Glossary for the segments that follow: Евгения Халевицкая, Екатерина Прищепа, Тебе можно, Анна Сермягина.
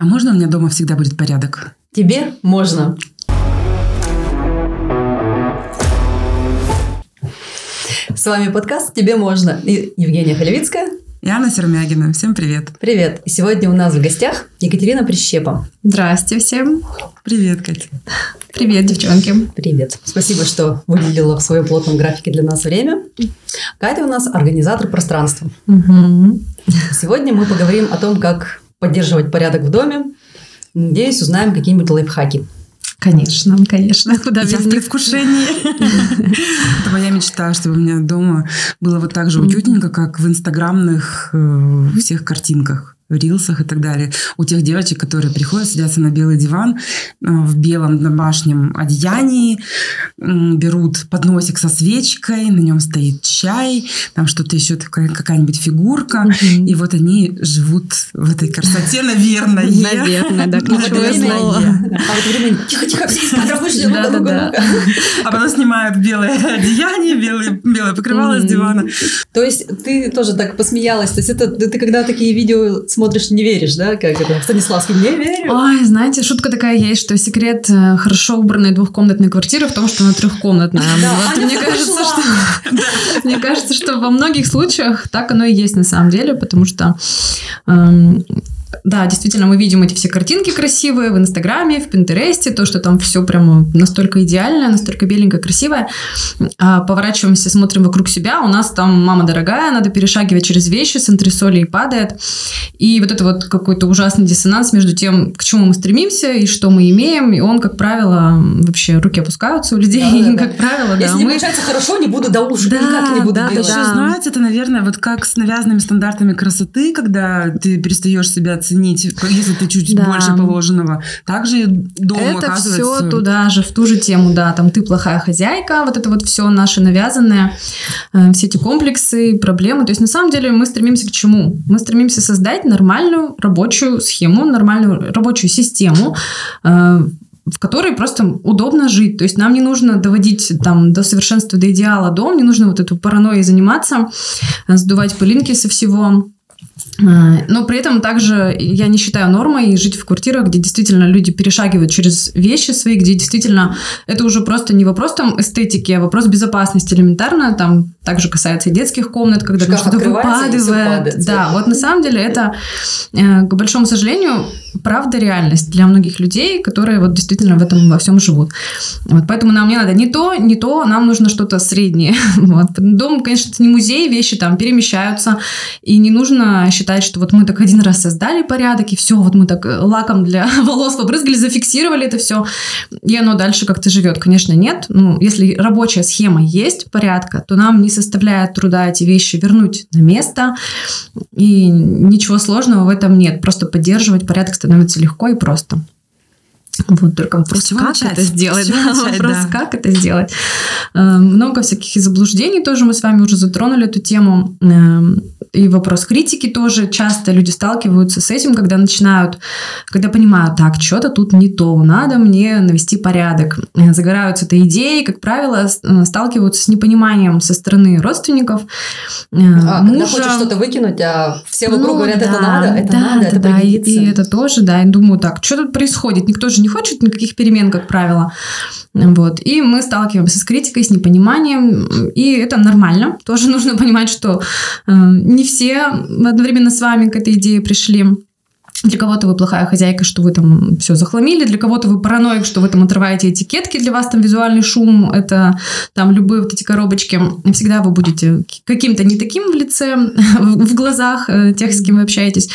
А можно у меня дома всегда будет порядок? Тебе можно. С вами подкаст «Тебе можно». И Евгения Халевицкая. И Анна Сермягина. Всем привет. Привет. И сегодня у нас в гостях Екатерина Прищепа. Здрасте всем. Привет, Катя. Привет, девчонки. Привет. Спасибо, что выделила в своем плотном графике для нас время. Катя у нас организатор пространства. Угу. Сегодня мы поговорим о том, как поддерживать порядок в доме. Надеюсь, узнаем какие-нибудь лайфхаки. Конечно, конечно. Куда без предвкушения. Это моя мечта, чтобы у меня дома было вот так же уютненько, как в инстаграмных всех картинках, в рилсах и так далее. У тех девочек, которые приходят, садятся на белый диван в белом домашнем одеянии, берут подносик со свечкой, на нем стоит чай, там что-то еще, какая-нибудь фигурка, и вот они живут в этой красоте, наверное. Наверное, да, ключевое слово. А вот время тихо-тихо, все из кадра вышли, ну-ка. А потом снимают белое одеяние, белое покрывало с дивана. То есть ты тоже так посмеялась, то есть это ты когда такие видео смотришь, не веришь, да? Как это? Станиславский, не верю. Ой, знаете, шутка такая есть, что секрет хорошо убранной двухкомнатной квартиры в том, что она трехкомнатная. Мне кажется, что во многих случаях так оно и есть на самом деле, потому что... Да, действительно, мы видим эти все картинки красивые в Инстаграме, в Пинтересте, то, что там все прямо настолько идеально, настолько беленькое, красивое. Поворачиваемся, смотрим вокруг себя, у нас там мама дорогая, надо перешагивать через вещи, с антресолей падает. И вот это вот какой-то ужасный диссонанс между тем, к чему мы стремимся и что мы имеем, и он, как правило, вообще руки опускаются у людей, как правило, да. Если не получается хорошо, не буду, да уж, никак не буду делать. Да, еще, знаете, это, наверное, вот как с навязанными стандартами красоты, когда ты перестаешь себя оценить, если ты чуть больше положенного. Также дома это оказывается... Это все туда же, в ту же тему, да. Там ты плохая хозяйка, вот это вот все наши навязанные, все эти комплексы, проблемы. То есть, на самом деле, мы стремимся к чему? Мы стремимся создать нормальную рабочую схему, нормальную рабочую систему, в которой просто удобно жить. То есть нам не нужно доводить там до совершенства, до идеала дом, не нужно вот эту паранойей заниматься, сдувать пылинки со всего. Но при этом также я не считаю нормой жить в квартирах, где действительно люди перешагивают через вещи свои, где действительно это уже просто не вопрос там эстетики, а вопрос безопасности элементарно. Там также касается и детских комнат, когда что-то выпадывает. Да, вот на самом деле это, к большому сожалению, правда реальность для многих людей, которые вот действительно в этом во всем живут. Вот, поэтому нам не надо не то, нам нужно что-то среднее. Вот. Дом, конечно, это не музей, вещи там перемещаются, и не нужно считать, что вот мы так один раз создали порядок, и все, вот мы так лаком для волос побрызгали, зафиксировали это все, и оно дальше как-то живет. Конечно, нет. Ну, если рабочая схема есть порядка, то нам не составляет труда эти вещи вернуть на место, и ничего сложного в этом нет. Просто поддерживать порядок становится легко и просто. Вот только вопрос, как это сделать. Много всяких заблуждений тоже мы с вами уже затронули эту тему. И вопрос критики тоже. Часто люди сталкиваются с этим, когда понимают, так, что-то тут не то, надо мне навести порядок. Загораются этой идеей, как правило, сталкиваются с непониманием со стороны родственников. Когда хочешь что-то выкинуть, а все вокруг говорят, это надо, и это тоже, да, я думаю, так, что тут происходит? Никто же не хочет никаких перемен, как правило. Вот. И мы сталкиваемся с критикой, с непониманием, и это нормально. Тоже нужно понимать, что не все одновременно с вами к этой идее пришли. Для кого-то вы плохая хозяйка, что вы там все захламили, для кого-то вы параноик, что вы там отрываете этикетки, для вас там визуальный шум, это там любые вот эти коробочки, всегда вы будете каким-то не таким в лице, в глазах тех, с кем вы общаетесь.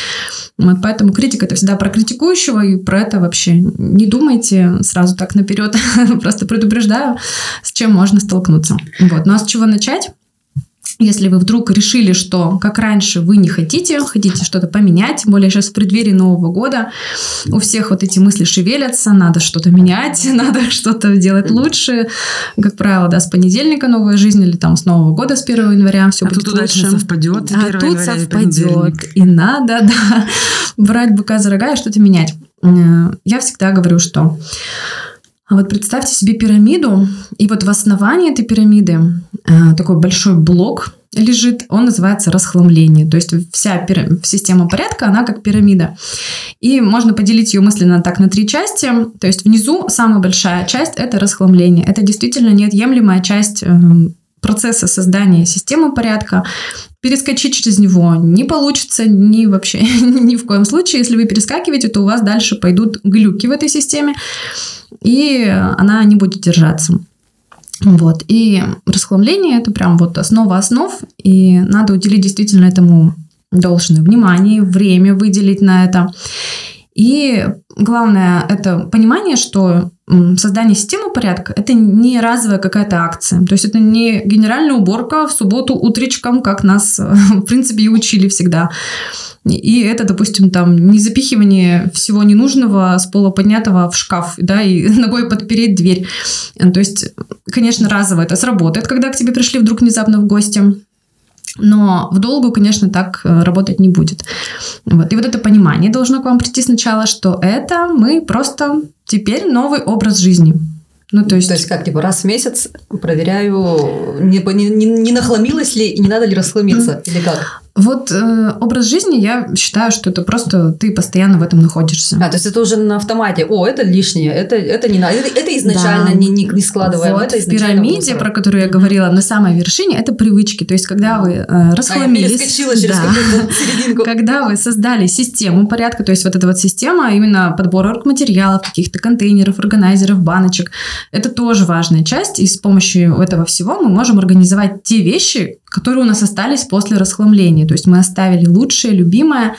Вот, поэтому критика — это всегда про критикующего, и про это вообще не думайте сразу так наперед, просто предупреждаю, с чем можно столкнуться. Вот. Ну а с чего начать? Если вы вдруг решили, что, как раньше, вы не хотите что-то поменять, тем более сейчас в преддверии Нового года у всех вот эти мысли шевелятся, надо что-то менять, надо что-то делать лучше. Как правило, да, с понедельника новая жизнь или там с Нового года, с 1 января все будет лучше. А тут совпадет. А тут совпадет. И надо, да, брать быка за рога и что-то менять. Я всегда говорю, что... А вот представьте себе пирамиду, и вот в основании этой пирамиды такой большой блок лежит, он называется расхламление. То есть вся система порядка, она как пирамида. И можно поделить ее мысленно так на три части. То есть внизу самая большая часть – это расхламление. Это действительно неотъемлемая часть процесса создания системы порядка. Перескочить через него не получится ни вообще ни в коем случае. Если вы перескакиваете, то у вас дальше пойдут глюки в этой системе, и она не будет держаться. Вот. И расхламление – это прям вот основа основ, и надо уделить действительно этому должное внимание, время выделить на это. И главное – это понимание, что создание системы порядка – это не разовая какая-то акция. То есть это не генеральная уборка в субботу утречком, как нас, в принципе, и учили всегда. И это, допустим, там не запихивание всего ненужного с пола поднятого в шкаф, да, и ногой подпереть дверь. То есть, конечно, разово это сработает, когда к тебе пришли вдруг внезапно в гости. Но в долгую, конечно, так работать не будет. Вот. И вот это понимание должно к вам прийти сначала, что это мы просто теперь новый образ жизни. Ну, то есть как, типа, раз в месяц проверяю, не нахламилась ли и не надо ли расхламиться, или как? Вот образ жизни, я считаю, что это просто ты постоянно в этом находишься. То есть это уже на автомате. О, это лишнее, это не надо, это изначально да. не складываем. Вот это в пирамиде, про которую я говорила, на самой вершине, это привычки. То есть когда вы расхламились, я перескочила через какую-то серединку. Когда вы создали систему порядка, то есть вот эта вот система именно подбора оргматериалов, каких-то контейнеров, органайзеров, баночек, это тоже важная часть, и с помощью этого всего мы можем организовать те вещи, которые у нас остались после расхламления. То есть мы оставили лучшее, любимое,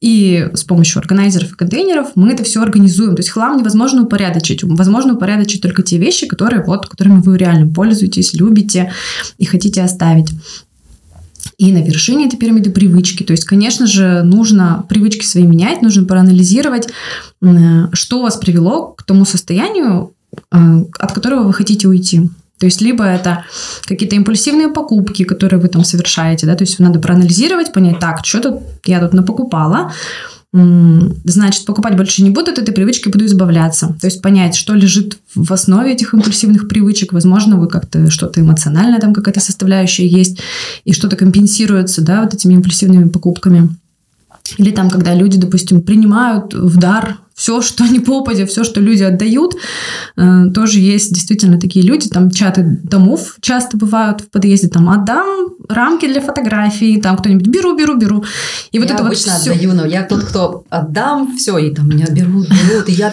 и с помощью органайзеров и контейнеров мы это все организуем. То есть хлам невозможно упорядочить. Возможно упорядочить только те вещи, которыми вы реально пользуетесь, любите и хотите оставить. И на вершине этой пирамиды привычки. То есть, конечно же, нужно привычки свои менять, нужно проанализировать, что вас привело к тому состоянию, от которого вы хотите уйти. То есть, либо это какие-то импульсивные покупки, которые вы там совершаете, да, то есть надо проанализировать, понять, так, что-то я тут напокупала, значит, покупать больше не буду, от этой привычки буду избавляться. То есть понять, что лежит в основе этих импульсивных привычек, возможно, вы как-то что-то эмоциональное, там какая-то составляющая есть, и что-то компенсируется, да, вот этими импульсивными покупками. Или там, когда люди, допустим, принимают в дар все, что не попадя, все, что люди отдают. Тоже есть действительно такие люди. Там чаты домов часто бывают в подъезде. Там отдам рамки для фотографий. Там кто-нибудь беру. И вот я это обычно вот отдаю, но я тот, кто отдам все, и там меня берут. И я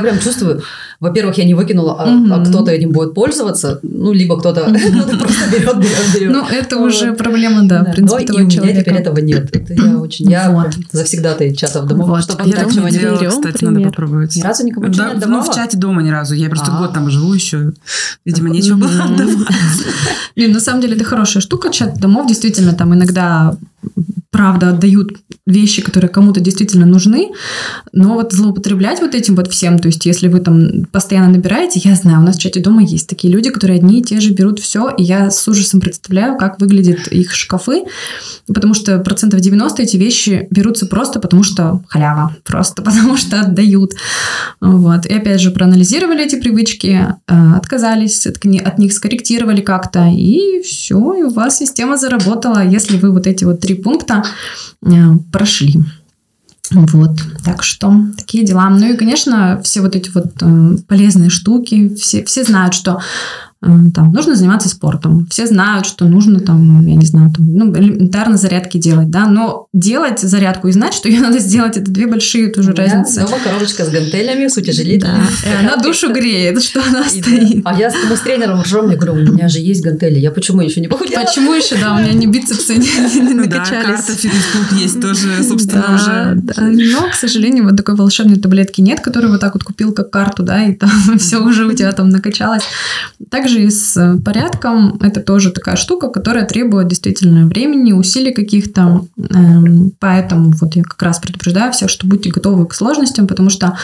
прям чувствую, во-первых, я не выкинула, а кто-то этим будет пользоваться. Ну, либо кто-то просто берет. Ну, это уже проблема, да, в принципе, того человека. И у меня теперь этого нет. Я завсегдатай чатов домов, чтобы я так чего не делала, кстати. Надо попробовать. Ни разу никому не отдавала? Ну, в чате дома ни разу. Я просто год там живу еще. Видимо, нечего было отдавать. Блин, на самом деле, это хорошая штука. Чат домов действительно там иногда, правда, отдают вещи, которые кому-то действительно нужны. Но вот злоупотреблять вот этим вот всем, то есть если вы там постоянно набираете, я знаю, у нас в чате дома есть такие люди, которые одни и те же берут все, и я с ужасом представляю, как выглядят их шкафы, потому что 90% эти вещи берутся просто потому, что халява, просто потому, что отдают. Вот. И опять же, проанализировали эти привычки, отказались от них, скорректировали как-то, и все, и у вас система заработала, если вы вот эти вот 3 пункта прошли. Вот, так что такие дела. Ну и, конечно, все вот эти вот полезные штуки, все знают, что там нужно заниматься спортом, все знают, что нужно там, я не знаю, там, элементарно зарядки делать, да, но делать зарядку и знать, что ее надо сделать, это две большие тоже разницы. У меня дома коробочка с гантелями, с утяжелителями. Да. Она душу греет, что она и стоит. Да. А я с тренером ржем, мне говорю, у меня же есть гантели, я почему еще не похудела? Почему еще, да, у меня не бицепсы не накачались. Да, карта фитнес-клуб есть тоже, собственно, уже. Но, к сожалению, вот такой волшебной таблетки нет, которую вот так вот купил как карту, да, и там все уже у тебя там накачалось. Также и с порядком, это тоже такая штука, которая требует действительно времени, усилий каких-то, поэтому вот я как раз предупреждаю всех, что будьте готовы к сложностям, потому что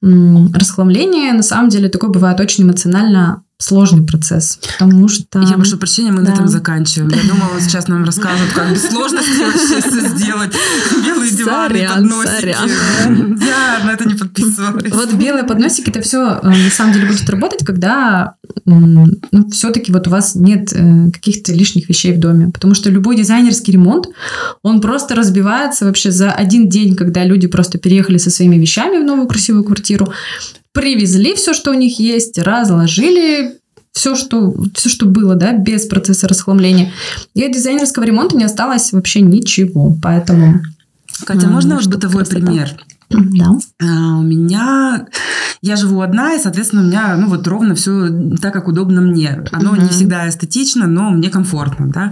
расхламление на самом деле такое бывает очень эмоционально сложный процесс, потому что... Я прошу прощения, мы на этом заканчиваем. Я думала, сейчас нам расскажут, как без сложности вообще все сделать. Белые диваны, подносики. Да, на это не подписывалась. Вот белые подносики, это все на самом деле будет работать, когда все-таки вот у вас нет каких-то лишних вещей в доме. Потому что любой дизайнерский ремонт, он просто разбивается вообще за один день, когда люди просто переехали со своими вещами в новую красивую квартиру, привезли все, что у них есть, разложили все, что было, да, без процесса расхламления. И от дизайнерского ремонта не осталось вообще ничего. Поэтому... Катя, можно вот бытовой пример? Да. У меня... Я живу одна, и, соответственно, у меня ровно все так, как удобно мне. Оно не всегда эстетично, но мне комфортно, да.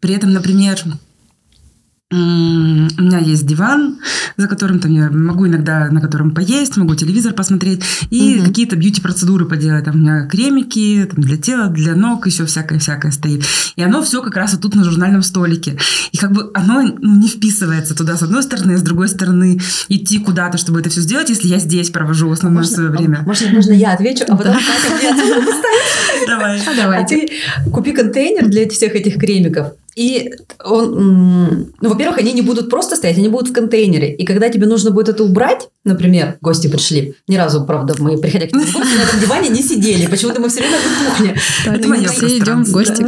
При этом, например... У меня есть диван, за которым там я могу иногда на котором поесть, могу телевизор посмотреть и какие-то бьюти-процедуры поделать. Там у меня кремики там, для тела, для ног, еще всякое-всякое стоит. И оно все как раз вот тут на журнальном столике. И как бы оно не вписывается туда с одной стороны, с другой стороны идти куда-то, чтобы это все сделать, если я здесь провожу основное свое время. Можно я отвечу, а потом Катя, давай. А ты купи контейнер для всех этих кремиков. И он, во-первых, они не будут просто стоять, они будут в контейнере. И когда тебе нужно будет это убрать, например, гости пришли. Ни разу, правда, мы, приходя к ним, гости на этом диване не сидели. Почему-то мы все время на кухне. Мы все идем в гости.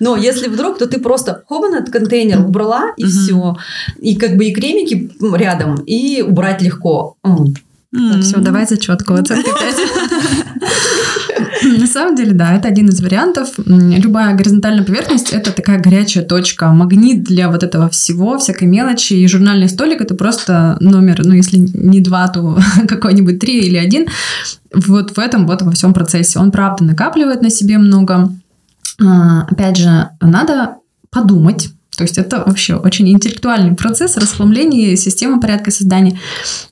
Но если вдруг, то ты просто хобан этот контейнер убрала, и все. И как бы и кремики рядом, и убрать легко. Все, давай зачетку. На самом деле, да, это один из вариантов. Любая горизонтальная поверхность – это такая горячая точка. Магнит для вот этого всего, всякой мелочи. И журнальный столик – это просто номер, если не 2, то какой-нибудь 3 или 1. Вот в этом, вот во всем процессе. Он, правда, накапливает на себе много. Опять же, надо подумать. То есть это вообще очень интеллектуальный процесс расхламления, системы порядка создания.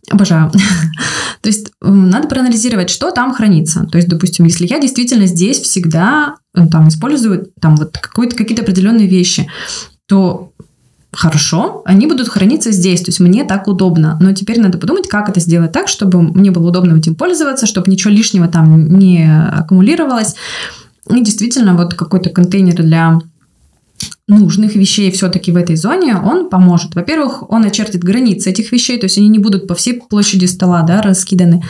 Обожаю. То есть надо проанализировать, что там хранится. То есть, допустим, если я действительно здесь всегда использую какие-то определенные вещи, то хорошо, они будут храниться здесь. То есть мне так удобно. Но теперь надо подумать, как это сделать так, чтобы мне было удобно этим пользоваться, чтобы ничего лишнего там не аккумулировалось. И действительно, какой-то контейнер для... нужных вещей все-таки в этой зоне, он поможет. Во-первых, он очертит границы этих вещей, то есть они не будут по всей площади стола, да, раскиданы.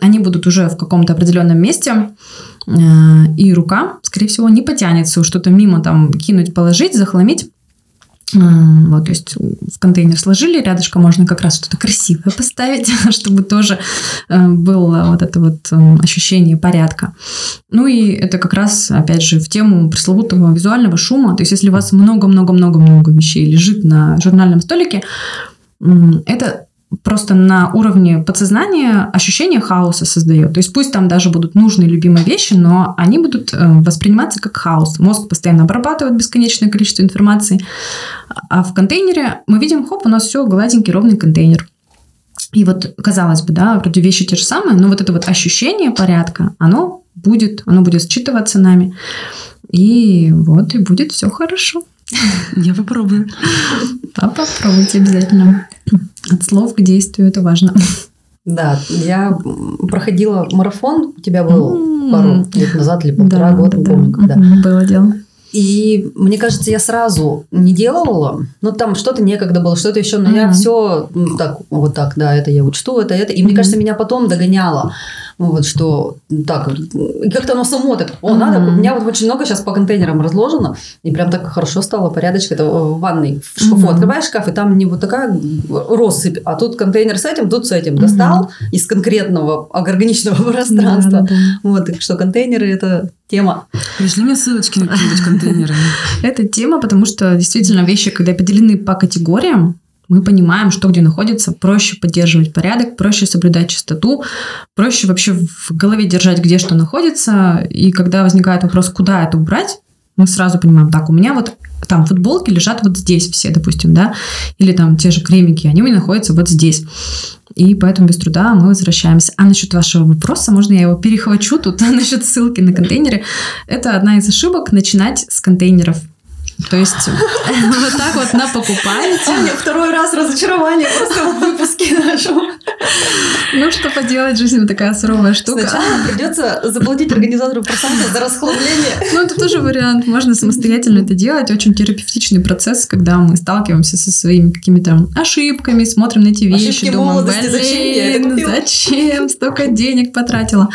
Они будут уже в каком-то определенном месте, и рука, скорее всего, не потянется что-то мимо там кинуть, положить, захламить. Вот, то есть в контейнер сложили, рядышком можно как раз что-то красивое поставить, чтобы тоже было ощущение порядка. Ну и это как раз, опять же, в тему пресловутого визуального шума. То есть если у вас много-много-много-много вещей лежит на журнальном столике, это просто на уровне подсознания ощущение хаоса создает. То есть пусть там даже будут нужные любимые вещи, но они будут восприниматься как хаос. Мозг постоянно обрабатывает бесконечное количество информации. А в контейнере мы видим, хоп, у нас все гладенький, ровный контейнер. И казалось бы, да, вроде вещи те же самые, но это ощущение порядка, оно будет считываться нами. И будет все хорошо. Я попробую. Попробуйте обязательно. От слов к действию, это важно. Да, я проходила марафон, у тебя был пару лет назад или полтора года, не помню, когда. Было дело. И мне кажется, я сразу не делала, там что-то некогда было, что-то еще, но я все так, да, это я учту, это. И мне кажется, меня потом догоняло. Как-то оно само так. У меня очень много сейчас по контейнерам разложено, и прям так хорошо стало, порядочка. Это в ванной, в шкафу открываешь шкаф, и там не такая россыпь, а тут контейнер с этим достал из конкретного органичного пространства. Что контейнеры это тема. Пришли мне ссылочки на какие-нибудь контейнеры. Это тема, потому что действительно вещи, когда поделены по категориям, мы понимаем, что где находится, проще поддерживать порядок, проще соблюдать чистоту, проще вообще в голове держать, где что находится. И когда возникает вопрос, куда это убрать, мы сразу понимаем, так, у меня там футболки лежат здесь все, допустим, да, или там те же кремики, они у меня находятся здесь. И поэтому без труда мы возвращаемся. А насчет вашего вопроса, можно я его перехвачу тут, насчет ссылки на контейнеры. Это одна из ошибок — начинать с контейнеров. То есть напокупаете. Второй раз разочарование просто в выпуске нашем. Ну, что поделать, жизнь такая суровая штука. Сначала придется заплатить организатору процента за расхламление. Ну, это тоже вариант. Можно самостоятельно это делать. Очень терапевтичный процесс, когда мы сталкиваемся со своими какими-то ошибками, смотрим на эти вещи, думаем, зачем столько денег потратила.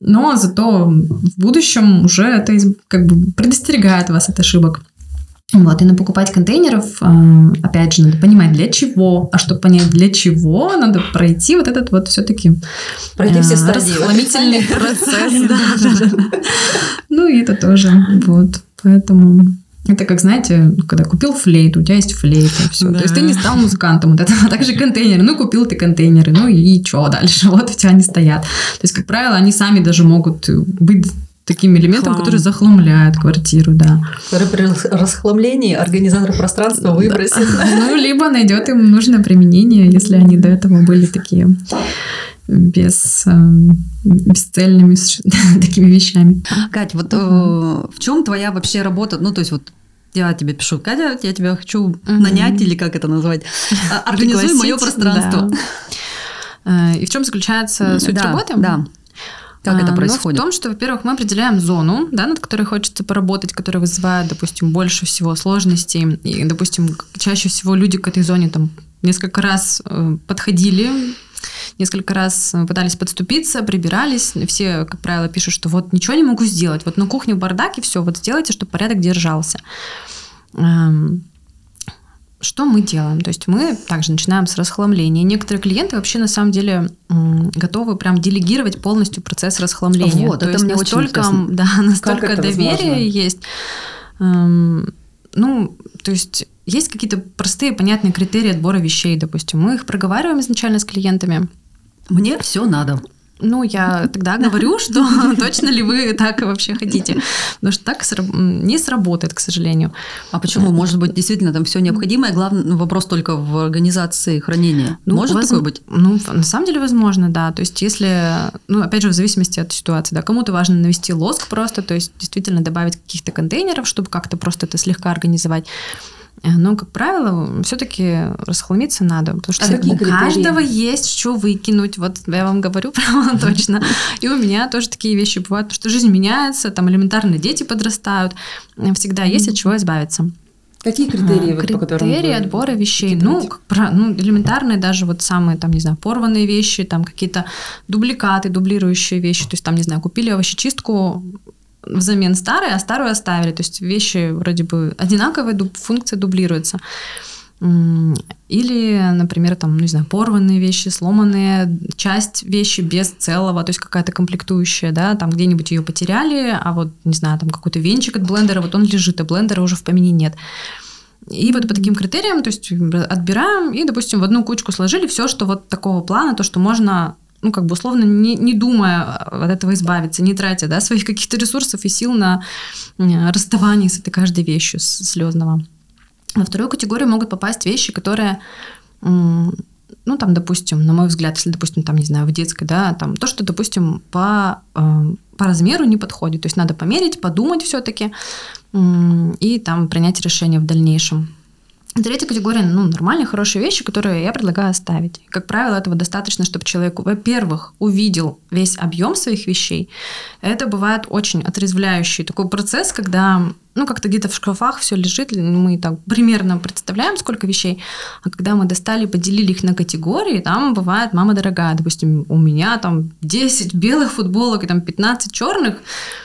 Но зато в будущем уже это как бы предостерегает вас от ошибок. Вот, и на покупать контейнеров, опять же, надо понимать, для чего. А чтобы понять, для чего, надо пройти вот этот вот все-таки расхламительный процесс. Ну, и это тоже. Вот, поэтому... Это как, знаете, когда купил флейту, у тебя есть флейта, все. Да. То есть ты не стал музыкантом вот этого, а также контейнеры. Ну, купил ты контейнеры, ну и что дальше? Вот у тебя они стоят. То есть, как правило, они сами даже могут быть таким элементом, который захламляет квартиру, да. Который при расхламлении организатор пространства выбросит. Ну, либо найдет им нужное применение, если они до этого были такие... бесцельными такими вещами. Кать, вот в чем твоя вообще работа? Ну, то есть, вот я тебе пишу, Катя, я тебя хочу нанять, или как это назвать? Организуй мое пространство. Да. И в чем заключается суть работы? Да. Как это происходит? В том, что, во-первых, мы определяем зону, да, над которой хочется поработать, которая вызывает, допустим, больше всего сложностей. И, допустим, чаще всего люди к этой зоне там несколько раз подходили, несколько раз пытались подступиться, прибирались. Все, как правило, пишут, что вот ничего не могу сделать. Вот на кухне бардак и все. Вот сделайте, чтобы порядок держался. Что мы делаем? То есть мы также начинаем с расхламления. Некоторые клиенты вообще на самом деле готовы прям делегировать полностью процесс расхламления. Вот, то это есть мне настолько, очень да, настолько доверие есть. Ну, то есть... Есть какие-то простые, понятные критерии отбора вещей, допустим. Мы их проговариваем изначально с клиентами. Мне все надо. Ну, я тогда говорю, что точно ли вы так вообще хотите. Потому что так не сработает, к сожалению. А почему? Может быть, действительно там все необходимое. Главный вопрос только в организации хранения. Может такое быть? Ну, на самом деле, возможно, да. То есть, если... Ну, опять же, в зависимости от ситуации. Да, кому-то важно навести лоск просто, то есть, действительно добавить каких-то контейнеров, чтобы как-то просто это слегка организовать. Но, как правило, все-таки расхламиться надо, потому что у каждого есть что выкинуть. Вот я вам говорю прямо точно. И у меня тоже такие вещи бывают, потому что жизнь меняется, там элементарно дети подрастают. Всегда есть от чего избавиться. Какие критерии, вот, по которым вы... Критерии отбора вещей. Ну, элементарные даже вот самые, там, не знаю, порванные вещи, там какие-то дубликаты, дублирующие вещи. То есть, там, не знаю, купили овощечистку взамен старой, а старую оставили. То есть вещи вроде бы одинаковые, функция дублируется. Или, например, там, ну, не знаю, порванные вещи, сломанные, часть вещи без целого, то есть какая-то комплектующая, да, там где-нибудь ее потеряли, а вот, не знаю, там какой-то венчик от блендера, вот он лежит, а блендера уже в помине нет. И вот по таким критериям, то есть отбираем и, допустим, в одну кучку сложили все, что вот такого плана, то, что можно... Ну, как бы условно, не думая от этого избавиться, не тратя, да, своих каких-то ресурсов и сил на расставание с этой каждой вещью слезного. Во вторую категорию могут попасть вещи, которые, ну, там, допустим, на мой взгляд, если, допустим, там, не знаю, в детской, да, там, то, что, допустим, по размеру не подходит. То есть надо померить, подумать все-таки и там принять решение в дальнейшем. Третья категория, ну, нормальные, хорошие вещи, которые я предлагаю оставить. Как правило, этого достаточно, чтобы человек, во-первых, увидел весь объем своих вещей. Это бывает очень отрезвляющий такой процесс, когда, ну, как-то где-то в шкафах все лежит, мы так примерно представляем, сколько вещей, а когда мы достали, поделили их на категории, там бывает, мама дорогая, допустим, у меня там 10 белых футболок и там 15 черных.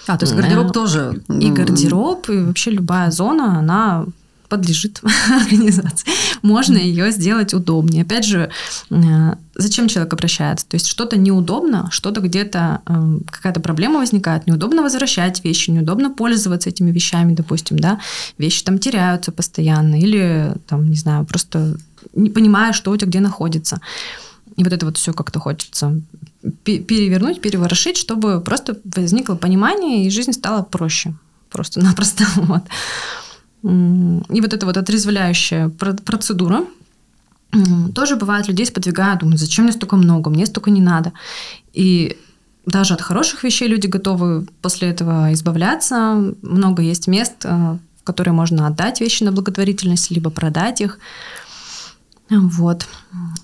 А, то есть гардероб тоже. И гардероб, и вообще любая зона, она... подлежит организации. Можно ее сделать удобнее. Опять же, зачем человек обращается? То есть что-то неудобно, что-то где-то, какая-то проблема возникает, неудобно возвращать вещи, неудобно пользоваться этими вещами, допустим, да, вещи там теряются постоянно или, там, не знаю, просто не понимая, что у тебя где находится. И вот это вот все как-то хочется перевернуть, переворошить, чтобы просто возникло понимание, и жизнь стала проще. Просто-напросто. Вот. И вот эта вот отрезвляющая процедура. Тоже бывает, людей сподвигают, думают, зачем мне столько много, мне столько не надо. И даже от хороших вещей люди готовы после этого избавляться. Много есть мест, в которые можно отдать вещи на благотворительность, либо продать их. Вот.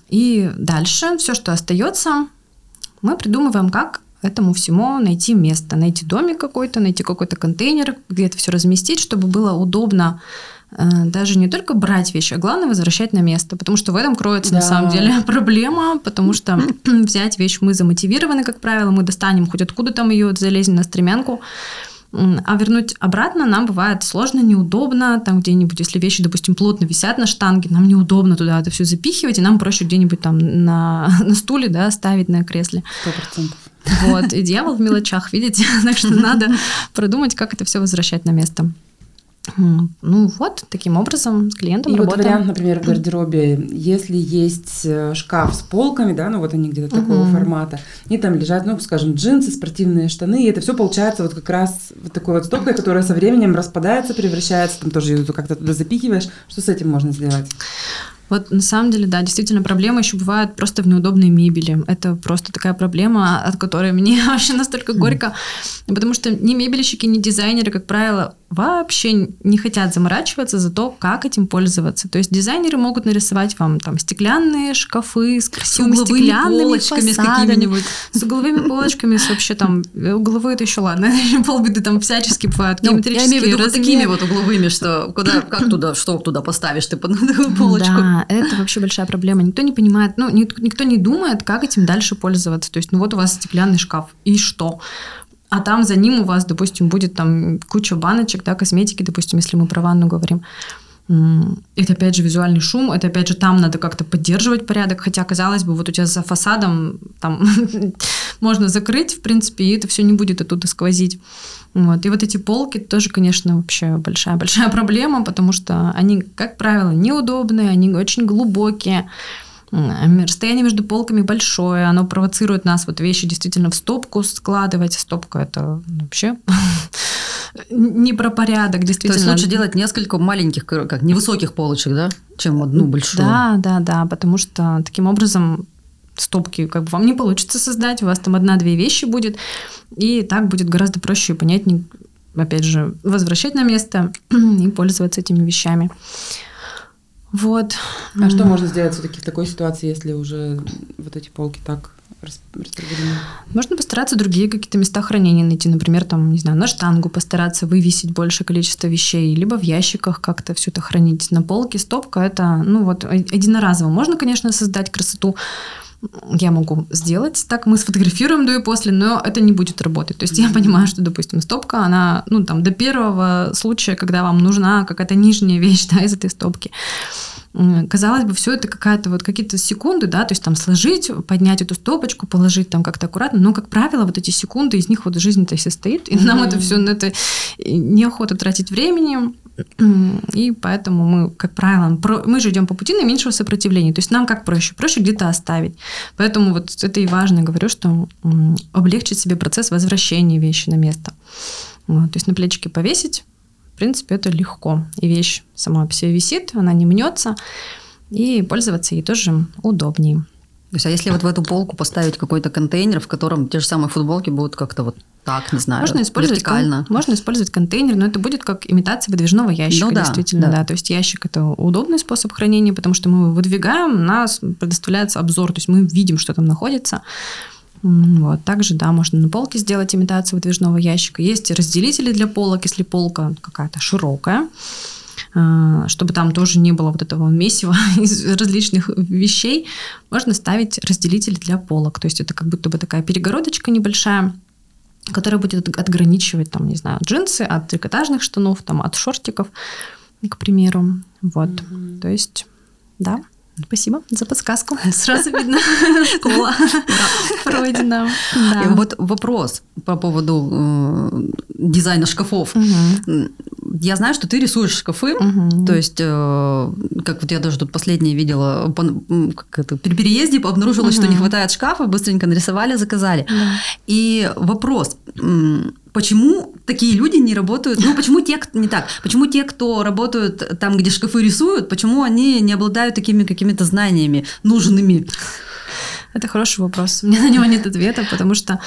И дальше все, что остается, мы придумываем, как этому всему найти место, найти домик какой-то, найти какой-то контейнер, где это все разместить, чтобы было удобно даже не только брать вещи, а главное возвращать на место, потому что в этом кроется на самом деле проблема, потому что взять вещь мы замотивированы, как правило, мы достанем хоть откуда там ее, залезем на стремянку, а вернуть обратно нам бывает сложно, неудобно, там где-нибудь, если вещи, допустим, плотно висят на штанге, нам неудобно туда это все запихивать, и нам проще где-нибудь там на стуле, да, ставить на кресле. 100%. Вот, и дьявол в мелочах, видите, так что надо продумать, как это все возвращать на место. Ну вот, таким образом с клиентом и работаем. Вот вариант, например, в гардеробе, если есть шкаф с полками, да, ну вот они где-то такого формата, и там лежат, ну, скажем, джинсы, спортивные штаны, и это все получается вот как раз вот такой вот стопкой, которая со временем распадается, превращается, там тоже как-то туда запихиваешь. Что с этим можно сделать? Вот на самом деле, да, действительно, проблема еще бывает просто в неудобной мебели. Это просто такая проблема, от которой мне вообще настолько горько, потому что ни мебельщики, ни дизайнеры, как правило, вообще не хотят заморачиваться за то, как этим пользоваться. То есть дизайнеры могут нарисовать вам там стеклянные шкафы с красивыми стеклянными фасадами, с угловыми полочками, с вообще там угловые, это еще ладно, полбеды, там всячески бывают геометрические. Я имею в виду вот такими вот угловыми, что куда, как туда, что туда поставишь ты под такую полочку. Это вообще большая проблема. Никто не понимает, ну, никто не думает, как этим дальше пользоваться. То есть, ну, вот у вас стеклянный шкаф, и что? А там за ним у вас, допустим, будет там куча баночек, да, косметики, допустим, если мы про ванну говорим. Это, опять же, визуальный шум, это, опять же, там надо как-то поддерживать порядок, хотя, казалось бы, вот у тебя за фасадом там можно закрыть, в принципе, и это все не будет оттуда сквозить. Вот. И вот эти полки тоже, конечно, вообще большая-большая проблема, потому что они, как правило, неудобные, они очень глубокие, расстояние между полками большое, оно провоцирует нас вот вещи действительно в стопку складывать. Стопка – это вообще... не про порядок, действительно. То есть лучше делать несколько маленьких, как невысоких полочек, да, чем одну большую. Да, потому что таким образом стопки как бы вам не получится создать, у вас там одна-две вещи будет, и так будет гораздо проще и понятнее, опять же, возвращать на место и пользоваться этими вещами. Вот. А что можно сделать все-таки в такой ситуации, если уже вот эти полки так... Можно постараться другие какие-то места хранения найти, например, там, не знаю, на штангу постараться вывесить большее количество вещей, либо в ящиках как-то все это хранить. На полке стопка – это, ну вот, единоразово. Можно, конечно, создать красоту. Я могу сделать так, мы сфотографируем до и после, но это не будет работать. То есть я понимаю, что, допустим, стопка, она, ну, там, до первого случая, когда вам нужна какая-то нижняя вещь, да, из этой стопки. Казалось бы, все это какая-то вот какие-то секунды, да, то есть там сложить, поднять эту стопочку, положить там как-то аккуратно, но, как правило, вот эти секунды, из них вот жизнь-то и состоит, и нам это все, на это неохота тратить времени, и поэтому мы, как правило, мы же идем по пути наименьшего сопротивления, то есть нам как проще, проще где-то оставить, поэтому вот это и важно, говорю, что облегчить себе процесс возвращения вещи на место, вот, то есть на плечике повесить. В принципе, это легко. И вещь сама по себе висит, она не мнется, и пользоваться ей тоже удобнее. То есть, а если вот в эту полку поставить какой-то контейнер, в котором те же самые футболки будут как-то вот так, не знаю, можно использовать вертикально? Можно использовать контейнер, но это будет как имитация выдвижного ящика, ну, да, действительно. Да. То есть, ящик – это удобный способ хранения, потому что мы его выдвигаем, нас предоставляется обзор, то есть, мы видим, что там находится. Вот. Также, да, можно на полке сделать имитацию выдвижного ящика. Есть разделители для полок, если полка какая-то широкая, чтобы там тоже не было вот этого месива из различных вещей, можно ставить разделитель для полок. То есть это как будто бы такая перегородочка небольшая, которая будет отграничивать, там, не знаю, джинсы от трикотажных штанов, там, от шортиков, к примеру. Вот. То есть, да. Спасибо за подсказку. Сразу видно. Пройдено. И вот вопрос по поводу дизайна шкафов. Я знаю, что ты рисуешь шкафы. То есть, как вот я даже тут последнее видела, при переезде обнаружила, что не хватает шкафа, быстренько нарисовали, заказали. И вопрос... Почему такие люди не работают? Ну, почему те, кто не так? Почему те, кто работают там, где шкафы рисуют, почему они не обладают такими какими-то знаниями нужными? Это хороший вопрос. У меня на него нет ответа, потому что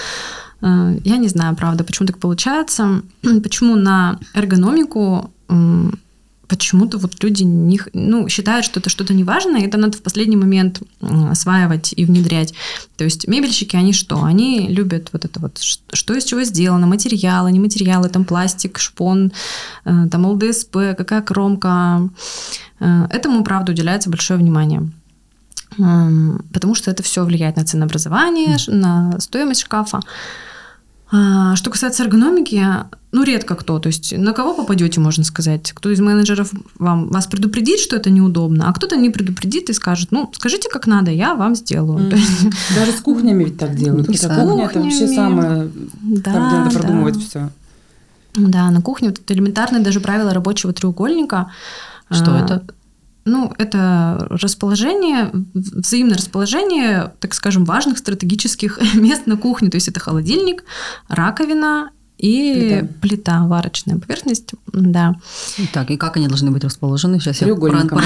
я не знаю, правда, почему так получается. Почему на эргономику почему-то вот люди не, считают, что это что-то неважное, и это надо в последний момент осваивать и внедрять. То есть мебельщики, они что? Они любят вот это вот, что из чего сделано, материалы, не материалы, там пластик, шпон, там ЛДСП, какая кромка. Этому, правда, уделяется большое внимание. Потому что это все влияет на ценообразование, на стоимость шкафа. Что касается эргономики, редко кто, то есть на кого попадете, можно сказать, кто из менеджеров вас предупредит, что это неудобно, а кто-то не предупредит и скажет, скажите как надо, я вам сделаю. Даже с кухнями ведь так делают, кухня это вообще самое, там где надо продумывать все. Да, на кухне вот это элементарное даже правило рабочего треугольника. Что это? Это расположение, взаимное расположение, так скажем, важных стратегических мест на кухне. То есть это холодильник, раковина и плита, варочная поверхность. Да. Так, и как они должны быть расположены? Сейчас я проанализирую.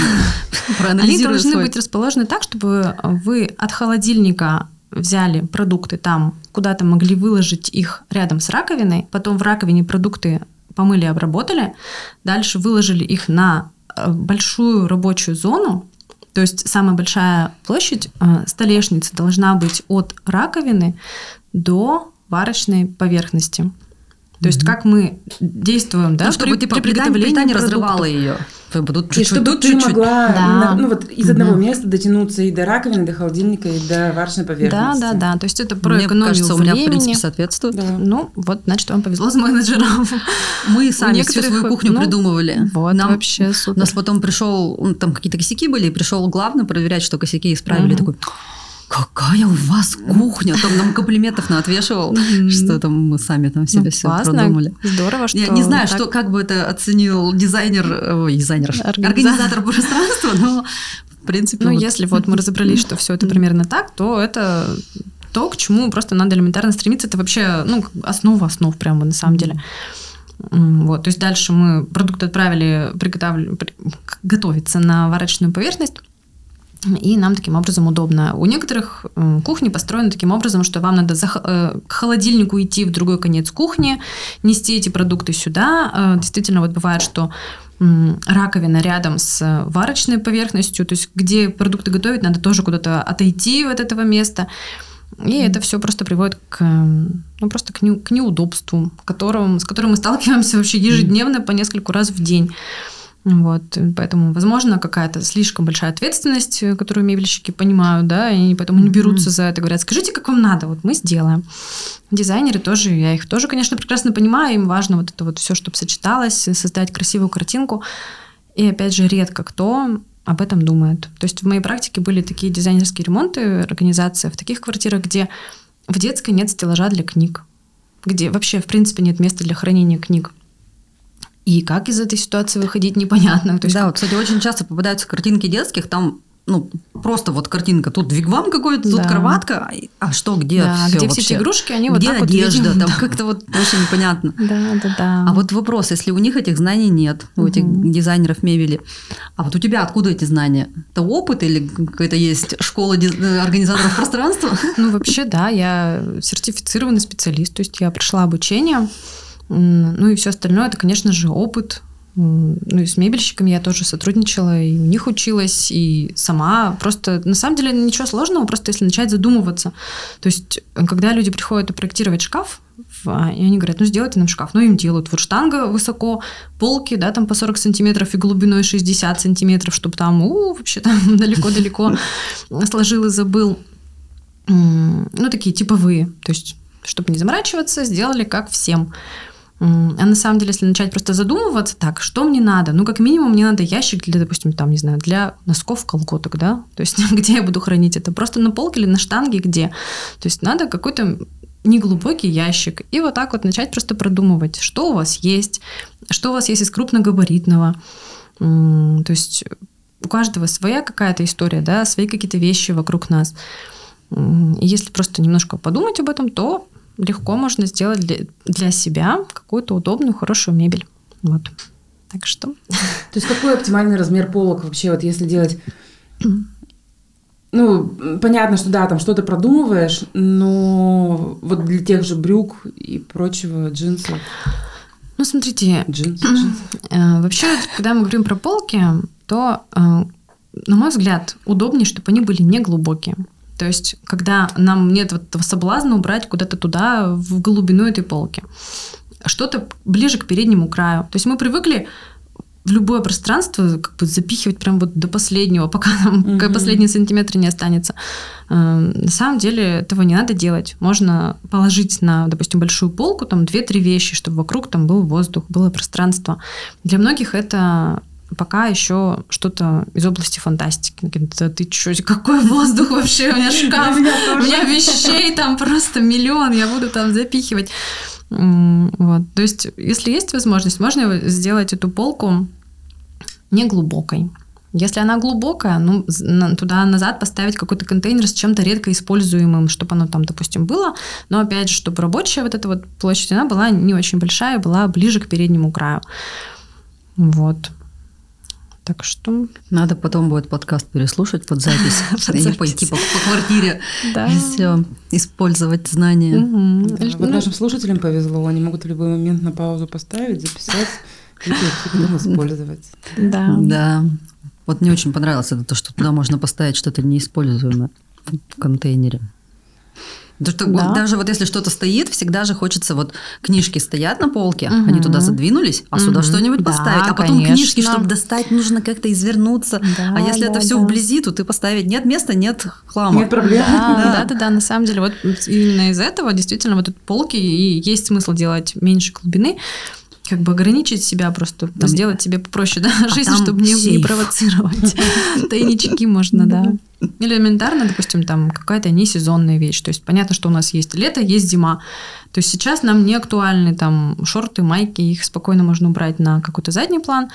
Они должны быть расположены так, чтобы вы от холодильника взяли продукты там, куда-то могли выложить их рядом с раковиной, потом в раковине продукты помыли, обработали, дальше выложили их на большую рабочую зону, то есть самая большая площадь столешницы должна быть от раковины до варочной поверхности. То есть как мы действуем, да, чтобы плита не разрывала ее. И чтобы ты могла из одного места дотянуться и до раковины, до холодильника, и до варочной поверхности. Да. То есть это про экономию времени. Мне кажется, у меня, в принципе, соответствует. Да. Значит, вам повезло с менеджером. Мы сами всю свою кухню придумывали. Вот, вообще супер. У нас потом пришел, там какие-то косяки были, и пришел главный проверять, что косяки исправили. Такой... Какая у вас кухня? Там нам комплиментов наотвешивал, что там мы сами там себе все продумали. Здорово, что... Я не знаю, что как бы это оценил организатор пространства, но в принципе... если мы разобрались, что все это примерно так, то это то, к чему просто надо элементарно стремиться. Это вообще основа основ прямо на самом деле. То есть дальше мы продукт отправили готовиться на варочную поверхность, и нам таким образом удобно. У некоторых кухни построены таким образом, что вам надо к холодильнику идти в другой конец кухни, нести эти продукты сюда. Действительно, бывает, что раковина рядом с варочной поверхностью, то есть где продукты готовить, надо тоже куда-то отойти от этого места. И это все просто приводит к неудобству, с которым мы сталкиваемся вообще ежедневно по нескольку раз в день. Поэтому, возможно, какая-то слишком большая ответственность, которую мебельщики понимают, да, и поэтому не берутся за это, говорят, скажите, как вам надо, мы сделаем. Дизайнеры тоже, я их тоже, конечно, прекрасно понимаю, им важно это все, чтобы сочеталось, создать красивую картинку, и, опять же, редко кто об этом думает. То есть в моей практике были такие дизайнерские ремонты, организации в таких квартирах, где в детской нет стеллажа для книг, где вообще, в принципе, нет места для хранения книг. И как из этой ситуации выходить, непонятно. То есть кстати, очень часто попадаются картинки детских, там просто картинка, тут вигвам какой-то, тут кроватка, а что, где все где вообще? Все эти игрушки, они где так одежда, видим, как-то очень непонятно. А вопрос, если у них этих знаний нет, у этих дизайнеров мебели, а у тебя откуда эти знания? Это опыт или какая-то есть школа организаторов пространства? Вообще, да, я сертифицированный специалист, то есть я прошла обучение. И все остальное, это, конечно же, опыт. И с мебельщиками я тоже сотрудничала, и у них училась, и сама. Просто, на самом деле, ничего сложного, просто если начать задумываться. То есть, когда люди приходят и проектировать шкаф, и они говорят, сделайте нам шкаф. Им делают. Штанга высоко, полки, там по 40 сантиметров и глубиной 60 сантиметров, чтобы там, вообще там далеко-далеко сложил и забыл. Такие типовые. То есть, чтобы не заморачиваться, сделали как всем. А на самом деле, если начать просто задумываться, так, что мне надо? Как минимум, мне надо ящик для, допустим, для носков, колготок, да? То есть, где я буду хранить это? Просто на полке или на штанге где? То есть, надо какой-то неглубокий ящик. И начать просто продумывать, что у вас есть, из крупногабаритного. То есть, у каждого своя какая-то история, да, свои какие-то вещи вокруг нас. И если просто немножко подумать об этом, то легко можно сделать для себя какую-то удобную, хорошую мебель. Так что... То есть какой оптимальный размер полок вообще, если делать... понятно, что да, там что-то продумываешь, но для тех же брюк и прочего, джинсов... Ну, смотрите, вообще, когда мы говорим про полки, то, на мой взгляд, удобнее, чтобы они были неглубокие. То есть, когда нам нет вот этого соблазна убрать куда-то туда, в глубину этой полки. Что-то ближе к переднему краю. То есть, мы привыкли в любое пространство как бы запихивать прям вот до последнего, пока нам последний сантиметр не останется. На самом деле этого не надо делать. Можно положить на, допустим, большую полку там 2-3 вещи, чтобы вокруг там был воздух, было пространство. Для многих это пока еще что-то из области фантастики. Да ты чё, какой воздух вообще? У меня шкаф, у меня вещей там просто миллион, я буду там запихивать. Вот. То есть, если есть возможность, можно сделать эту полку неглубокой. Если она глубокая, ну, туда-назад поставить какой-то контейнер с чем-то редко используемым, чтобы оно там, допустим, было. Но, опять же, чтобы рабочая вот эта вот площадь, она была не очень большая, была ближе к переднему краю. Вот. Так что... Надо потом будет подкаст переслушать под запись. Пойти по квартире и все, использовать знания. Вот нашим слушателям повезло. Они могут в любой момент на паузу поставить, записать и использовать. Да. Вот мне очень понравилось это, то, что туда можно поставить что-то неиспользуемое в контейнере. Даже вот если что-то стоит, всегда же хочется, вот книжки стоят на полке, они туда задвинулись, а сюда что-нибудь поставить, а потом книжки, чтобы достать, нужно как-то извернуться, а если это все вблизи, то ты поставить нет места, нет хлама. Нет проблем. Да, на самом деле, вот именно из этого действительно вот эти полки и есть смысл делать меньше глубины, как бы ограничить себя просто, там, сделать себе попроще жизнь, чтобы не провоцировать. Тайнички можно, Или элементарно, допустим, там какая-то несезонная вещь. То есть понятно, что у нас есть лето, есть зима. То есть сейчас нам не актуальны там шорты, майки, их спокойно можно убрать на какой-то задний план,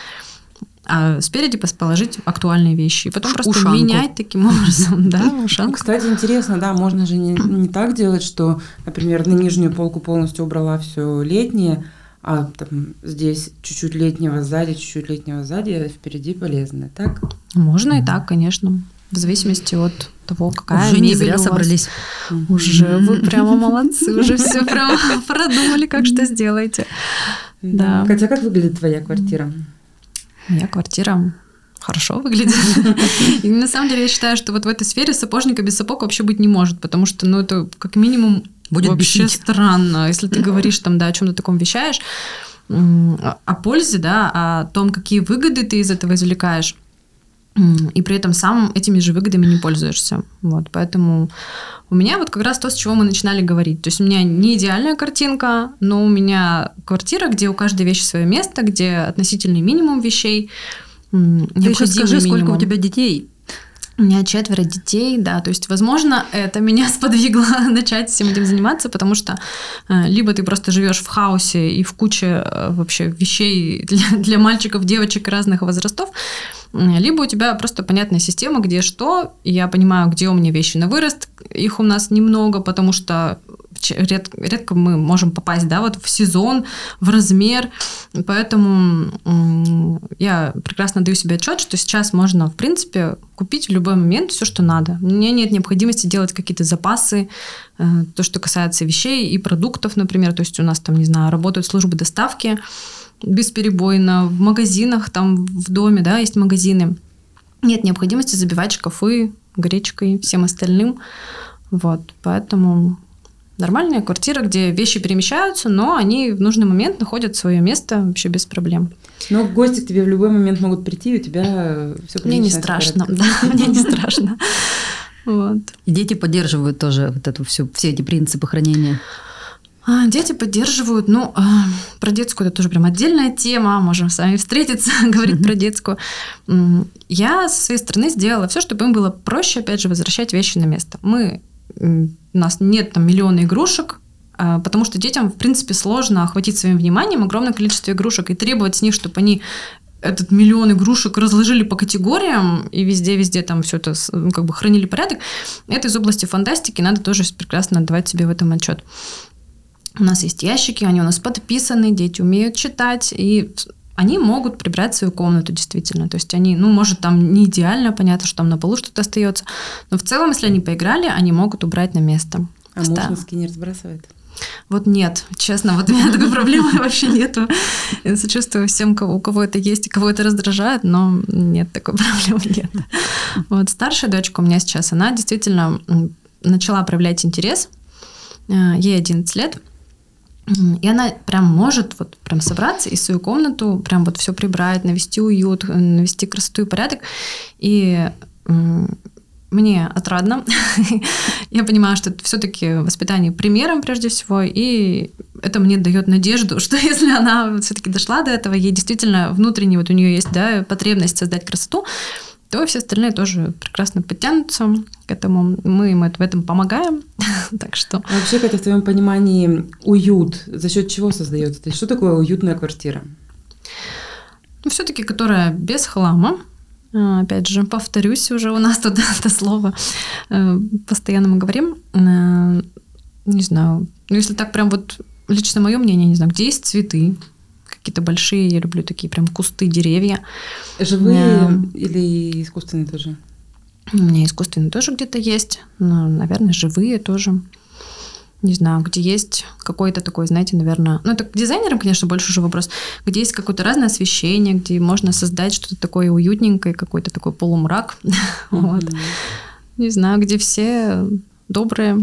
а спереди положить актуальные вещи. И потом просто ушанку менять таким образом. Кстати, интересно, можно же не так делать, что, например, на нижнюю полку полностью убрала все летнее, а там здесь чуть-чуть летнего сзади, а впереди полезное, так? Можно и так, конечно. В зависимости от того, какая мебель у вас. Уже не зря собрались. Уже вы прямо молодцы, уже все прямо продумали, как что сделаете. Да. Хотя как выглядит твоя квартира? Моя квартира хорошо выглядит. И на самом деле я считаю, что вот в этой сфере сапожника без сапог вообще быть не может, потому что, это как минимум будет вообще бесить. Странно, если ты говоришь там, о чем-то таком вещаешь, о пользе, о том, какие выгоды ты из этого извлекаешь, и при этом сам этими же выгодами не пользуешься. Вот, поэтому у меня вот как раз то, с чего мы начинали говорить. То есть у меня не идеальная картинка, но у меня квартира, где у каждой вещи свое место, где относительный минимум вещей. Ты еще скажи, сколько у тебя детей? У меня 4 детей, то есть, возможно, это меня сподвигло начать всем этим заниматься, потому что либо ты просто живешь в хаосе и в куче вообще вещей для мальчиков, девочек разных возрастов, либо у тебя просто понятная система, где что, и я понимаю, где у меня вещи на вырост, их у нас немного, потому что редко мы можем попасть, в сезон, в размер, поэтому я прекрасно даю себе отчет, что сейчас можно, в принципе, купить в любой момент все, что надо. Мне нет необходимости делать какие-то запасы, то, что касается вещей и продуктов, например, то есть у нас там, не знаю, работают службы доставки бесперебойно, в магазинах, там в доме, есть магазины. Нет необходимости забивать шкафы гречкой, всем остальным, поэтому... Нормальная квартира, где вещи перемещаются, но они в нужный момент находят свое место вообще без проблем. Но гости к тебе в любой момент могут прийти, и у тебя все перемещается. Мне не страшно, мне не страшно. И дети поддерживают тоже все эти принципы хранения? Дети поддерживают, про детскую это тоже прям отдельная тема, можем с вами встретиться, говорить про детскую. Я со своей стороны сделала все, чтобы им было проще, опять же, возвращать вещи на место. У нас нет там миллиона игрушек, потому что детям, в принципе, сложно охватить своим вниманием огромное количество игрушек и требовать с них, чтобы они этот миллион игрушек разложили по категориям и везде-везде там все это как бы хранили порядок. Это из области фантастики, надо тоже прекрасно отдавать себе в этом отчет. У нас есть ящики, они у нас подписаны, дети умеют читать, и они могут прибрать свою комнату действительно. То есть они, может, там не идеально, понятно, что там на полу что-то остается. Но в целом, если они поиграли, они могут убрать на место. А муж носки не разбрасывает? Вот нет, честно, вот у меня такой проблемы вообще нету. Я сочувствую всем, у кого это есть, кого это раздражает, но нет, такой проблемы нет. Вот старшая дочка у меня сейчас, она действительно начала проявлять интерес, ей 11 лет, и она прям может вот прям собраться и свою комнату прям вот все прибрать, навести уют, навести красоту и порядок. И мне отрадно. Я понимаю, что это все-таки воспитание примером прежде всего, и это мне дает надежду, что если она все-таки дошла до этого, ей действительно внутренне вот у нее есть, да, потребность создать красоту, то все остальные тоже прекрасно подтянутся к этому. Мы им в этом помогаем. Так что... А вообще, Катя, в твоем понимании уют за счет чего создается? То есть, что такое уютная квартира? Ну, все-таки, которая без хлама. Опять же, повторюсь, уже у нас тут это слово постоянно мы говорим. Не знаю, ну если так прям вот лично мое мнение, не знаю, где есть цветы, какие-то большие, я люблю такие прям кусты, деревья. Живые или искусственные тоже? У меня искусственные тоже где-то есть, но, наверное, живые тоже. Не знаю, где есть какой-то такой, знаете, наверное... Ну, это к дизайнерам, конечно, больше уже вопрос. Где есть какое-то разное освещение, где можно создать что-то такое уютненькое, какой-то такой полумрак. Вот. Не знаю, где все добрые,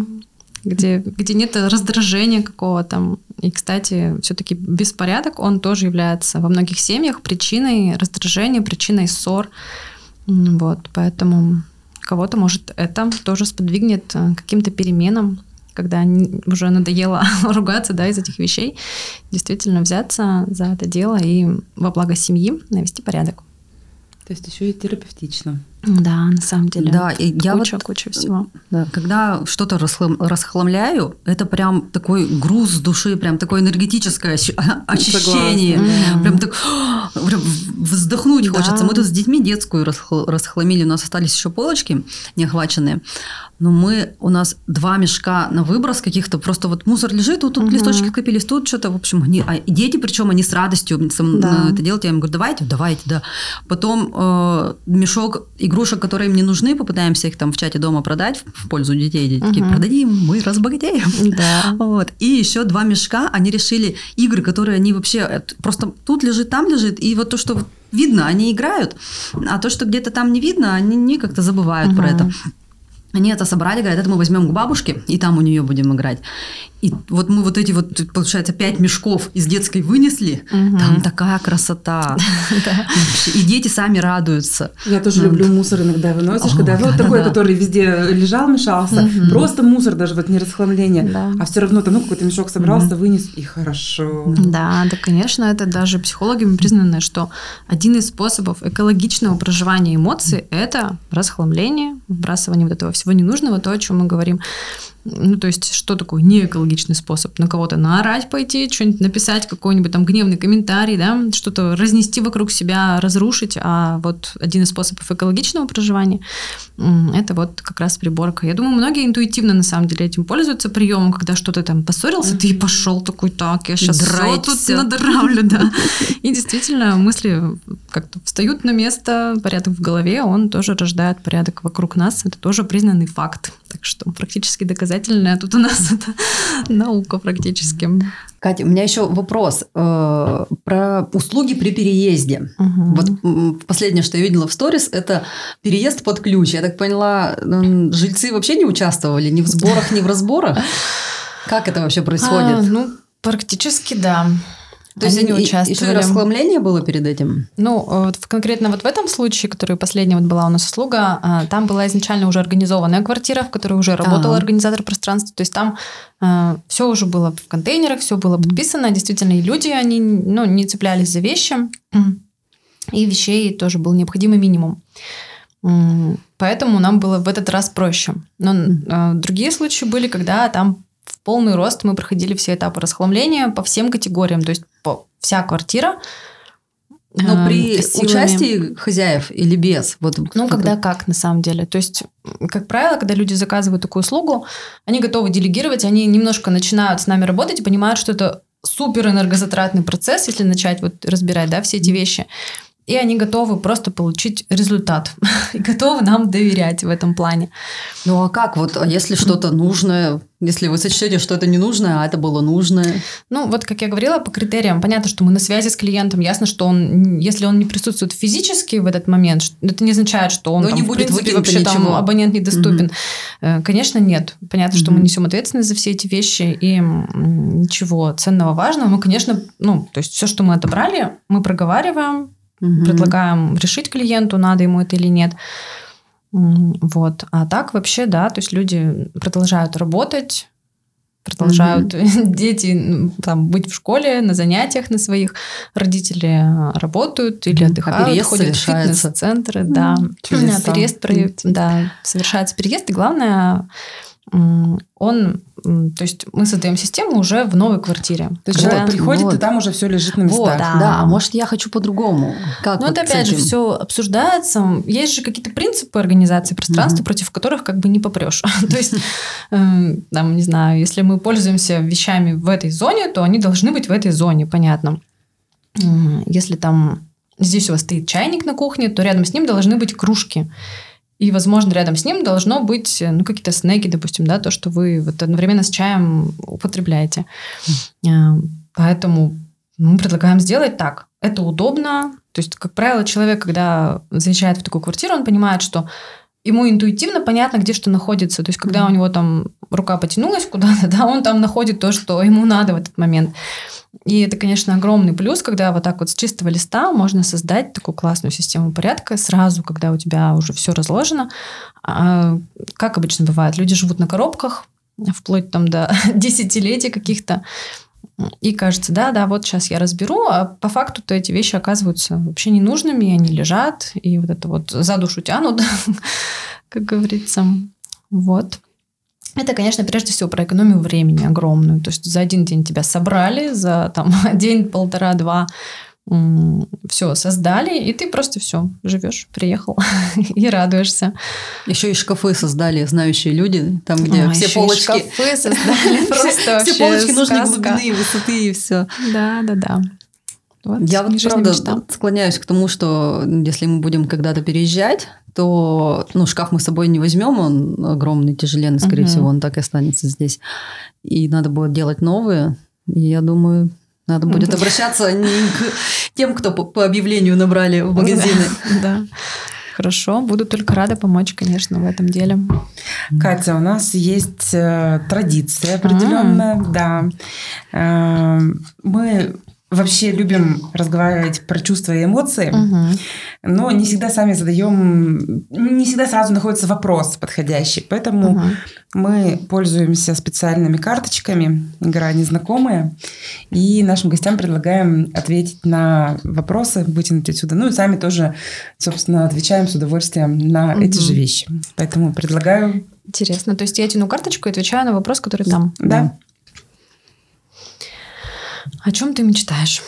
где нет раздражения какого-то. И, кстати, все-таки беспорядок, он тоже является во многих семьях причиной раздражения, причиной ссор. Вот, поэтому кого-то, может, это тоже сподвигнет к каким-то переменам, когда уже надоело ругаться, да, из этих вещей, действительно взяться за это дело и во благо семьи навести порядок. То есть еще и терапевтично. Да, на самом деле. Да, и куча всего. Да, когда что-то расхламляю, это прям такой груз с души, прям такое энергетическое очищение. Согласна. Прям так прям вздохнуть хочется. Мы тут с детьми детскую расхламили, у нас остались еще полочки неохваченные. Но у нас 2 мешка на выброс каких-то, просто вот мусор лежит, вот тут листочки копились, тут что-то, в общем, дети, причем они с радостью это делают. Я им говорю, давайте. Потом мешок игрушек, которые мне нужны, попытаемся их там в чате дома продать в пользу детей. Дети такие, продадим, мы разбогатеем. Да. Вот. И еще 2 мешка, они решили игры, которые они вообще просто тут лежит, там лежит, и вот то, что видно, они играют, а то, что где-то там не видно, они как-то забывают про это. Они это собрали, говорят, это мы возьмем к бабушке, и там у нее будем играть. И вот мы вот эти вот, получается, 5 мешков из детской вынесли. Угу. Там такая красота. И дети сами радуются. Я тоже люблю мусор иногда выносишь, когда вот такой, который везде лежал, мешался. Просто мусор, даже вот не расхламление. А все равно там какой-то мешок собрался, вынес, и хорошо. Да, да, конечно, это даже психологами признано, что один из способов экологичного проживания эмоций – это расхламление, вбрасывание вот этого всего ненужного, то, о чем мы говорим. Ну, то есть, что такое неэкологичный способ? На кого-то наорать пойти, что-нибудь написать, какой-нибудь там гневный комментарий, да, что-то разнести вокруг себя, разрушить. А вот один из способов экологичного проживания – это вот как раз приборка. Я думаю, многие интуитивно, на самом деле, этим пользуются приемом, когда что-то там поссорился, ты и пошел такой, так, я сейчас все тут надравлю, да. И действительно, мысли как-то встают на место, порядок в голове, он тоже рождает порядок вокруг нас. Это тоже признанный факт. Так что практически доказательство. Тут у нас это наука практически. Катя, у меня еще вопрос про услуги при переезде. Вот последнее, что я видела в сторис, это переезд под ключ. Я так поняла, жильцы вообще не участвовали ни в сборах, ни в разборах? Как это вообще происходит? Ну, практически да. То есть они еще и расхламление было перед этим? Ну, конкретно вот в этом случае, который последняя вот была у нас услуга, там была изначально уже организованная квартира, в которой уже работал организатор пространства. То есть там все уже было в контейнерах, все было подписано. Действительно, и люди, они не цеплялись за вещи. И вещей тоже был необходимый минимум. Поэтому нам было в этот раз проще. Но другие случаи были, когда там в полный рост мы проходили все этапы расхламления по всем категориям, то есть вся квартира. Но при участии хозяев или без? Вот, когда как, на самом деле. То есть, как правило, когда люди заказывают такую услугу, они готовы делегировать, они немножко начинают с нами работать и понимают, что это супер энергозатратный процесс, если начать вот разбирать, да, все эти вещи. И они готовы просто получить результат. И готовы нам доверять в этом плане. Ну, а как? Вот если что-то нужное, если вы сочтете, что это не нужное, а это было нужное? Ну, вот как я говорила, по критериям. Понятно, что мы на связи с клиентом. Ясно, что он, если он не присутствует физически в этот момент, это не означает, что он там, не будет в принципе, вообще там, абонент недоступен. Угу. Конечно, нет. Понятно, что мы несем ответственность за все эти вещи. И ничего ценного, важного. Мы, конечно, ну, то есть все, что мы отобрали, мы проговариваем. Предлагаем решить клиенту, надо ему это или нет. Вот. А так вообще, да, то есть люди продолжают работать, продолжают дети там, быть в школе, на занятиях на своих, родители работают или отдыхают, ходят в фитнес-центры. Да. Совершается переезд. И главное... то есть мы создаем систему уже в новой квартире. То есть человек приходит, и там уже все лежит на местах. Вот, да, а может, я хочу по-другому. Как ну, вот это опять же все обсуждается. Есть же какие-то принципы организации пространства, против которых как бы не попрешь. То есть, там, не знаю, если мы пользуемся вещами в этой зоне, то они должны быть в этой зоне, понятно. Если там здесь у вас стоит чайник на кухне, то рядом с ним должны быть кружки. И, возможно, рядом с ним должно быть ну, какие-то снеки, допустим, да, то, что вы вот одновременно с чаем употребляете. Поэтому мы предлагаем сделать так. Это удобно. То есть, как правило, человек, когда заезжает в такую квартиру, он понимает, что ему интуитивно понятно, где что находится. То есть, когда у него там рука потянулась куда-то, да, он там находит то, что ему надо в этот момент. И это, конечно, огромный плюс, когда вот так вот с чистого листа можно создать такую классную систему порядка сразу, когда у тебя уже все разложено. А, как обычно бывает, люди живут на коробках, вплоть там до десятилетий каких-то. И кажется, да, вот сейчас я разберу, а по факту-то эти вещи оказываются вообще ненужными, они лежат, и вот это вот за душу тянут, как говорится. Вот. Это, конечно, прежде всего про экономию времени огромную. То есть за один день тебя собрали, за там, день, полтора-два все создали, и ты просто все живешь, приехал и радуешься. Еще и шкафы создали знающие люди, там, где все полочки. Шкафы создали просто все полочки нужны глубины, высоты и все. Да. Вот, я вот, правда, склоняюсь к тому, что если мы будем когда-то переезжать, то шкаф мы с собой не возьмем, он огромный, тяжеленный, скорее всего, он так и останется здесь. И надо будет делать новые. И я думаю, надо будет обращаться не к тем, кто по объявлению набрали в магазины. Да. Хорошо, буду только рада помочь, конечно, в этом деле. Катя, у нас есть традиция определенная, да. Мы вообще любим разговаривать про чувства и эмоции, но не всегда сами задаем, не всегда сразу находится вопрос подходящий. Поэтому мы пользуемся специальными карточками, игра «Незнакомые», и нашим гостям предлагаем ответить на вопросы, вытянуть отсюда. Ну и сами тоже, собственно, отвечаем с удовольствием на эти же вещи. Поэтому предлагаю... Интересно, то есть я тяну карточку и отвечаю на вопрос, который там? Да. О чем ты мечтаешь?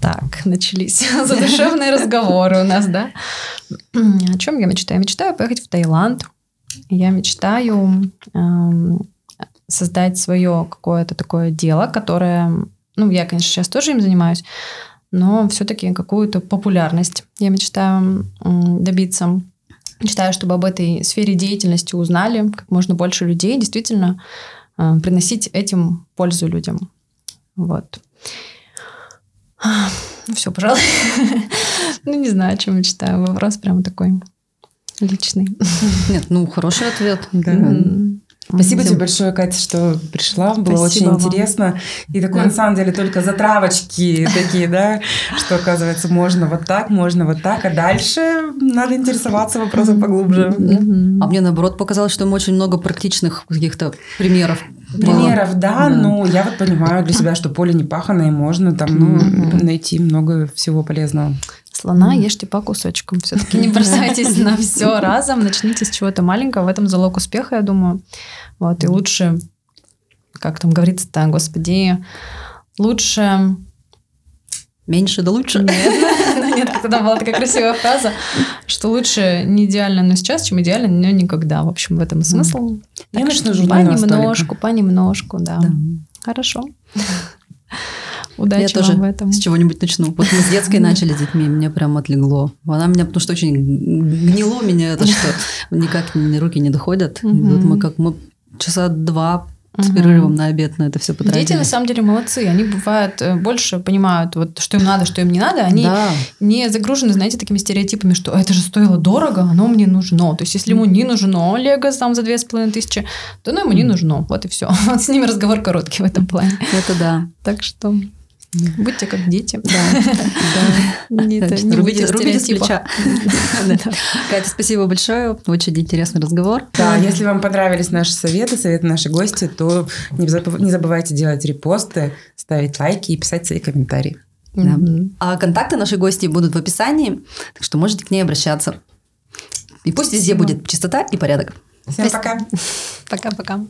Так, начались задушевные разговоры у нас, да? О чем я мечтаю? Мечтаю поехать в Таиланд. Я мечтаю создать свое какое-то такое дело, которое... Ну, я, конечно, сейчас тоже им занимаюсь, но все-таки какую-то популярность я мечтаю добиться. Мечтаю, чтобы об этой сфере деятельности узнали как можно больше людей, действительно приносить этим пользу людям. Вот. Все, пожалуй. Не знаю, о чем мечтаю. Вопрос прям такой личный. Нет, хороший ответ. Спасибо тебе большое, Катя, что пришла. Было очень интересно. И такое, на самом деле, только затравочки такие, да, что, оказывается, можно вот так, а дальше надо интересоваться вопросом поглубже. А мне, наоборот, показалось, что им очень много практичных каких-то примеров. Да, но я вот понимаю для себя, что поле не паханое, и можно там найти много всего полезного. Слона ешьте по кусочкам. Все-таки не бросайтесь на все разом, начните с чего-то маленького. В этом залог успеха, я думаю. Вот, и лучше, как там говорится-то, господи, лучше... Меньше да лучше. Нет, тогда была такая красивая фраза, что лучше не идеально, но сейчас, чем идеально, но никогда. В общем, в этом смысл. Я начну журнального столика. Понемножку, да. Хорошо. Удачи я вам тоже в этом. С чего-нибудь начну. Вот мы с детской начали с детьми, мне прям отлегло. Она меня, потому что очень гнило меня, это что никак руки не доходят. Мы часа два с перерывом на обед на это все потратили. Дети, на самом деле, молодцы. Они, бывают, больше понимают, вот, что им надо, что им не надо. Они не загружены, знаете, такими стереотипами, что это же стоило дорого, оно мне нужно. То есть, если ему не нужно Лего там за 2500, то оно ему не нужно. Вот и все. Вот с ними разговор короткий в этом плане. Это да. Так что... Будьте как дети. Рубите с плеча. Катя, спасибо большое. Очень интересный разговор. Да, если вам понравились наши советы наших гостей, то не забывайте делать репосты, ставить лайки и писать свои комментарии. А контакты наших гостей будут в описании, так что можете к ней обращаться. И пусть везде будет чистота и порядок. Всем пока. Пока-пока.